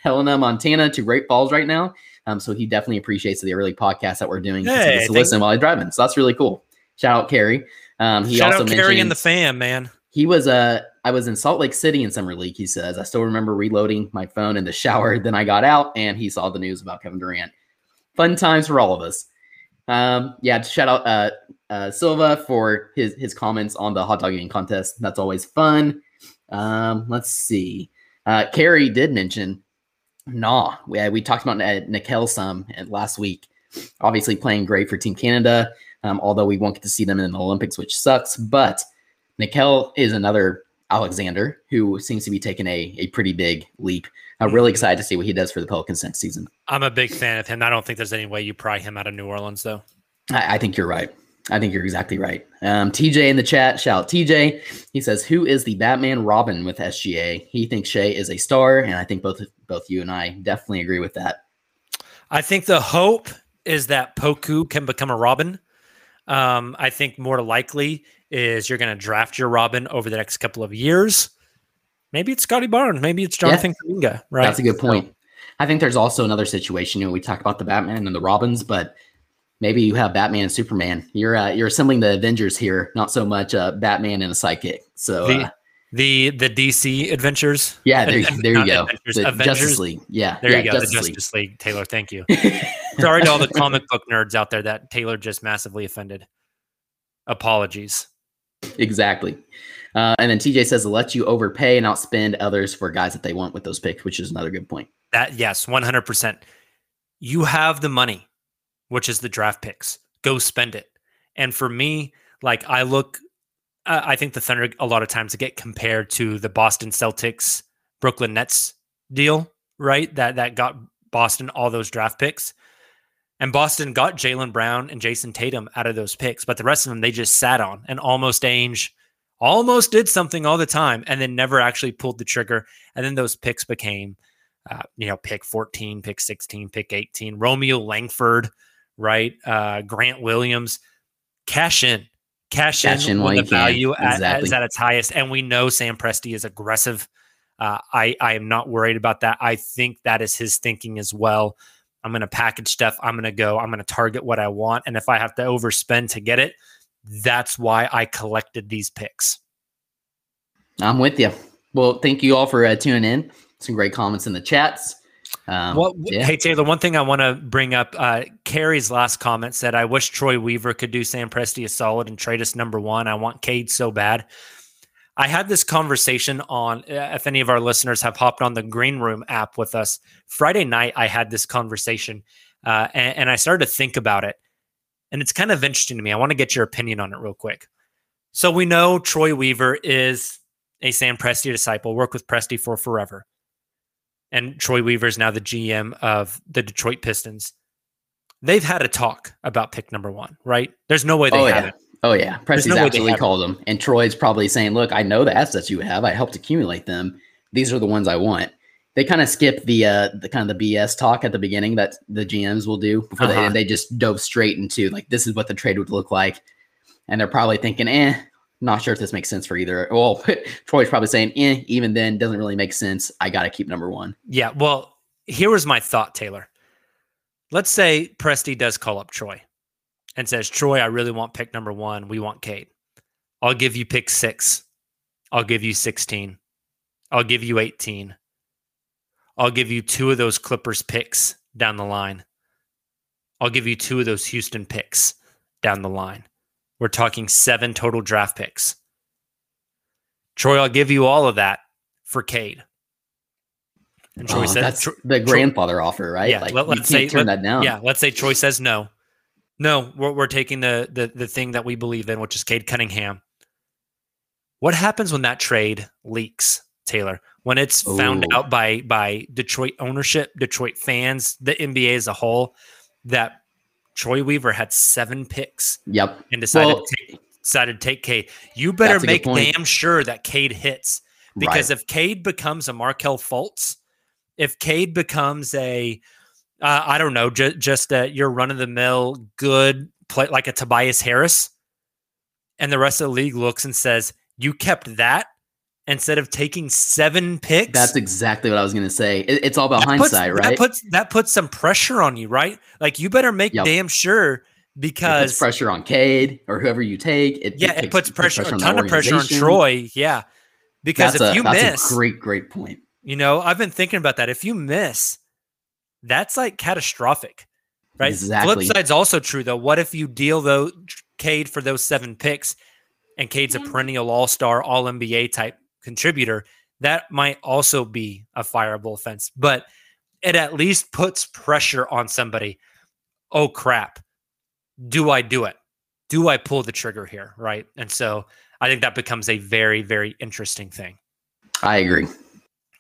Helena, Montana to Great Falls right now. Um, so he definitely appreciates the early podcast that we're doing. Hey, he gets to listen while he's driving. So that's really cool. Shout-out, Kerry. Um, he Shout also out Kerry and the fam, man. He was uh, I was in Salt Lake City in summer league, he says. I still remember reloading my phone in the shower. Then I got out, and he saw the news about Kevin Durant. Fun times for all of us. Um, yeah, shout out uh, uh, Silva for his, his comments on the hot dog eating contest. That's always fun. Um, let's see. Uh, Carrie did mention, nah, we, we talked about uh, Nickeil some last week. Obviously playing great for Team Canada, um, although we won't get to see them in the Olympics, which sucks. But Nickeil is another Alexander who seems to be taking a, a pretty big leap. I'm really excited to see what he does for the Pelicans next season. I'm a big fan of him. I don't think there's any way you pry him out of New Orleans, though. I, I think you're right. I think you're exactly right. Um, T J in the chat, shout out T J. He says, who is the Batman Robin with S G A? He thinks Shai is a star, and I think both both you and I definitely agree with that. I think the hope is that Poku can become a Robin. Um, I think more likely is you're going to draft your Robin over the next couple of years. Maybe it's Scotty Barnes. Maybe it's Jonathan Kuminga. Yeah, right. That's a good point. So, I think there's also another situation. You know, we talk about the Batman and the Robins, but maybe you have Batman and Superman. You're uh, you're assembling the Avengers here, not so much uh, Batman and a sidekick. So the uh, the, the D C adventures. Yeah, there, there you go. Adventures, the Avengers. Justice League. Yeah, there yeah, you go. Justice the Justice League. League. Taylor, thank you. Sorry to all the comic book nerds out there that Taylor just massively offended. Apologies. Exactly. Uh, and then T J says, let you overpay and outspend others for guys that they want with those picks, which is another good point. That yes, one hundred percent. You have the money, which is the draft picks. Go spend it. And for me, like I look, uh, I think the Thunder a lot of times get compared to the Boston Celtics, Brooklyn Nets deal, right? That that got Boston all those draft picks. And Boston got Jaylen Brown and Jason Tatum out of those picks, but the rest of them, they just sat on and almost Ainge almost did something all the time and then never actually pulled the trigger. And then those picks became, uh, you know, pick fourteen, pick sixteen, pick eighteen, Romeo Langford, right? Uh, Grant Williams, cash in, cash, cash in, in when the value at, exactly. is at its highest. And we know Sam Presti is aggressive. Uh, I, I am not worried about that. I think that is his thinking as well. I'm going to package stuff. I'm going to go. I'm going to target what I want. And if I have to overspend to get it, that's why I collected these picks. I'm with you. Well, thank you all for uh, tuning in. Some great comments in the chats. Um, well, yeah. Hey, Taylor, one thing I want to bring up, uh, Carrie's last comment said, I wish Troy Weaver could do Sam Presti a solid and trade us number one. I want Cade so bad. I had this conversation on, if any of our listeners have hopped on the Green Room app with us, Friday night I had this conversation uh, and, and I started to think about it. And it's kind of interesting to me. I want to get your opinion on it real quick. So we know Troy Weaver is a Sam Presti disciple, worked with Presti for forever. And Troy Weaver is now the G M of the Detroit Pistons. They've had a talk about pick number one, right? There's no way they oh, haven't. Yeah. Oh, yeah. Presti's no absolutely called them. And Troy's probably saying, look, I know the assets you have. I helped accumulate them. These are the ones I want. They kind of skip the uh, the kind of the B S talk at the beginning that the G Ms will do before uh-huh. they, they just dove straight into like, this is what the trade would look like. And they're probably thinking, eh, not sure if this makes sense for either. Well, Troy's probably saying, eh, even then doesn't really make sense. I got to keep number one. Yeah. Well, here was my thought, Taylor. Let's say Presti does call up Troy and says, Troy, I really want pick number one. We want Cade. I'll give you pick six. I'll give you sixteen. I'll give you eighteen. I'll give you two of those Clippers picks down the line. I'll give you two of those Houston picks down the line. We're talking seven total draft picks. Troy, I'll give you all of that for Cade. And Troy oh, says that's Tro- the grandfather Troy, offer, right? Yeah, like let, let's you can't say turn let, that down. Yeah, let's say Troy says no. No, we're, we're taking the, the the thing that we believe in, which is Cade Cunningham. What happens when that trade leaks, Taylor? When it's Ooh. found out by by Detroit ownership, Detroit fans, the N B A as a whole, that Troy Weaver had seven picks. Yep. And decided well, to take, decided to take Cade. You better make damn sure that Cade hits, because right. if Cade becomes a Markelle Fultz, if Cade becomes a Uh, I don't know, ju- just uh, your run-of-the-mill good play, like a Tobias Harris, and the rest of the league looks and says, you kept that instead of taking seven picks? That's exactly what I was going to say. It, it's all about that hindsight, puts, right? That puts, that puts some pressure on you, right? Like, you better make yep. damn sure, because... It puts pressure on Cade or whoever you take. It, yeah, it, it puts, puts pressure, pressure on a ton of pressure on Troy, yeah. Because that's if a, you that's miss... That's a great, great point. You know, I've been thinking about that. If you miss... That's like catastrophic, right? Exactly. Flip side's also true, though. What if you deal though Cade for those seven picks, and Cade's a perennial all-star, all-N B A type contributor? That might also be a fireable offense, but it at least puts pressure on somebody. Oh, crap. Do I do it? Do I pull the trigger here, right? And so I think that becomes a very, very interesting thing. I agree.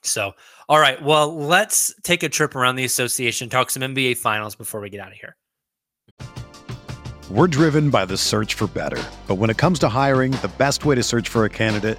So, all right, well, let's take a trip around the association, talk some N B A finals before we get out of here. We're driven by the search for better. But when it comes to hiring, the best way to search for a candidate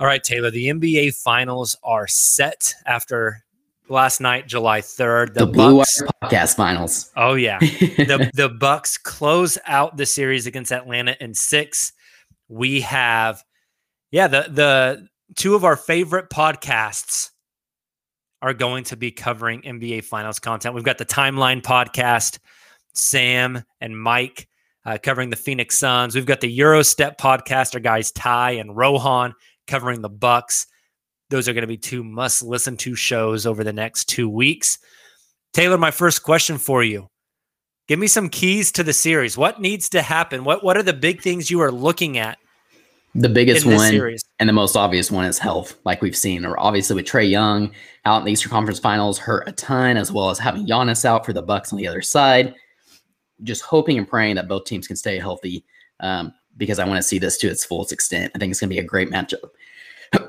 All right, Taylor, the N B A finals are set after last night, July third. The, the Blue Wire Podcast Finals. Oh, yeah. the the Bucks close out the series against Atlanta in six. We have, yeah, the the two of our favorite podcasts are going to be covering N B A Finals content. We've got the Timeline Podcast, Sam and Mike uh, covering the Phoenix Suns. We've got the Eurostep Podcast, our guys Ty and Rohan covering the Bucks. Those are going to be two must-listen-to shows over the next two weeks. Taylor, my first question for you. Give me some keys to the series. What needs to happen? What What are the big things you are looking at? The biggest one series? And the most obvious one is health, like we've seen. Or obviously with Trae Young out in the Eastern Conference Finals, hurt a ton, as well as having Giannis out for the Bucks on the other side. Just hoping and praying that both teams can stay healthy um, because I want to see this to its fullest extent. I think it's going to be a great matchup.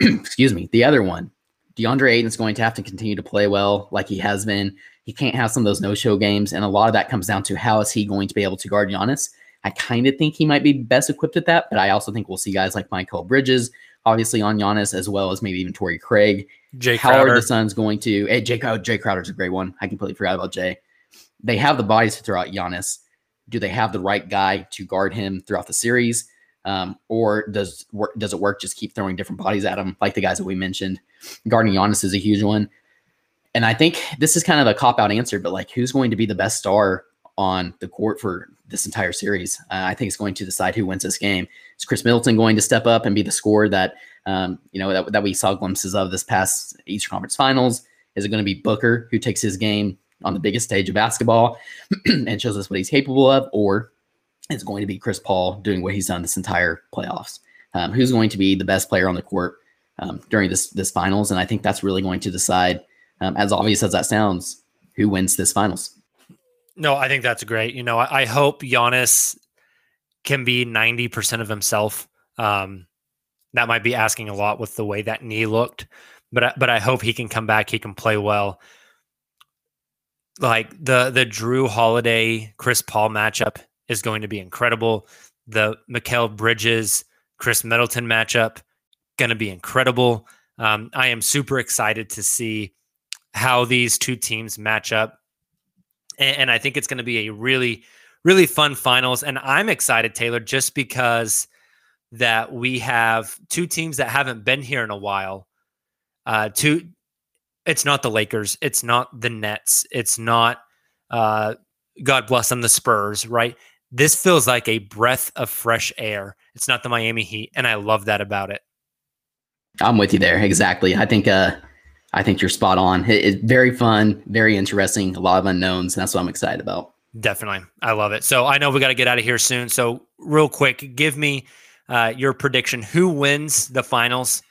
Excuse me. The other one, DeAndre Ayton is going to have to continue to play well like he has been. He can't have some of those no-show games, and a lot of that comes down to how is he going to be able to guard Giannis. I kind of think he might be best equipped at that, but I also think we'll see guys like Mikal Bridges, obviously on Giannis, as well as maybe even Torrey Craig. Jay Crowder. How are the Suns going to – hey, Jay, oh, Jay Crowder's a great one. I completely forgot about Jay. they have the bodies to throw out Giannis. Do they have the right guy to guard him throughout the series? Um, or does does it work? Just keep throwing different bodies at him, like the guys that we mentioned. Guarding Giannis is a huge one. And I think this is kind of a cop-out answer, but like, who's going to be the best star on the court for this entire series? Uh, I think it's going to decide who wins this game. Is Chris Middleton going to step up and be the scorer that, um, you know, that, that we saw glimpses of this past Eastern Conference Finals? Is it going to be Booker, who takes his game on the biggest stage of basketball and shows us what he's capable of? Or it's going to be Chris Paul doing what he's done this entire playoffs? Um, who's going to be the best player on the court um, during this this finals? And I think that's really going to decide, um, as obvious as that sounds, who wins this finals. No, I think that's great. You know, I, I hope Giannis can be ninety percent of himself. Um, that might be asking a lot with the way that knee looked, but I, but I hope he can come back. He can play well. Like the the Drew Holiday Chris Paul matchup is going to be incredible. The Mikal Bridges Chris Middleton matchup going to be incredible. Um, I am super excited to see how these two teams match up. And I think it's going to be a really, really fun finals. And I'm excited, Taylor, just because that we have two teams that haven't been here in a while. Uh, two, it's not the Lakers. It's not the Nets. It's not, uh, God bless them, the Spurs, right? This feels like a breath of fresh air. It's not the Miami Heat, and I love that about it. I'm with you there. Exactly. I think... Uh... I think you're spot on. It's very fun, very interesting, a lot of unknowns, and that's what I'm excited about. Definitely. I love it. So I know we got to get out of here soon. So real quick, give me uh, your prediction. Who wins the finals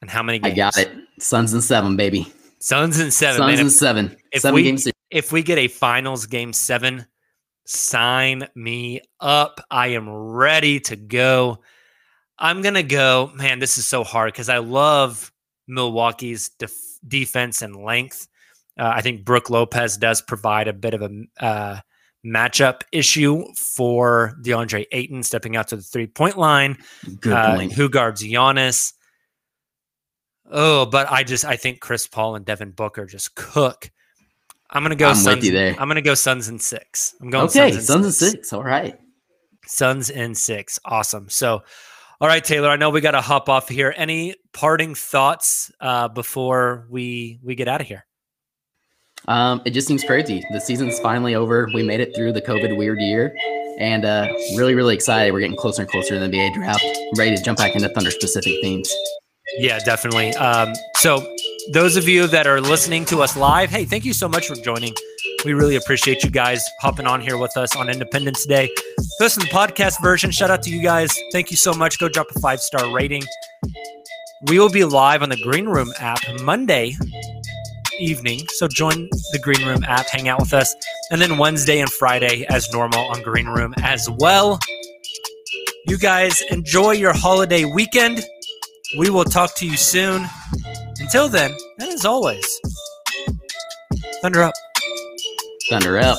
and how many games? I got it. Suns and seven, baby. Suns and seven. Suns man. and if, seven. If seven we, game series. If we get a finals game seven, sign me up. I am ready to go. I'm going to go, man, this is so hard because I love Milwaukee's defense. defense and length. Uh, I think Brooke Lopez does provide a bit of a uh, matchup issue for DeAndre Ayton stepping out to the three-point line. Good uh, point. Who guards Giannis? Oh, but I just I think Chris Paul and Devin Booker just cook. I'm gonna go. I'm Suns, with you there. I'm gonna go Suns in six. I'm going okay. Suns, Suns in six. six. All right. Suns in six. Awesome. So, all right, Taylor, I know we got to hop off here. Any parting thoughts uh, before we we get out of here? Um, it just seems crazy. The season's finally over. We made it through the COVID weird year, and uh, really, really excited. We're getting closer and closer to the N B A draft. Ready to jump back into Thunder-specific themes. Yeah, definitely. Um, so those of you that are listening to us live, hey, thank you so much for joining. We really appreciate you guys hopping on here with us on Independence Day. Listen to the podcast version. Shout out to you guys. Thank you so much. Go drop a five-star rating. We will be live on the Green Room app Monday evening. So join the Green Room app, hang out with us. And then Wednesday and Friday as normal on Green Room as well. You guys enjoy your holiday weekend. We will talk to you soon. Until then, and as always, Thunder up. Thunder up.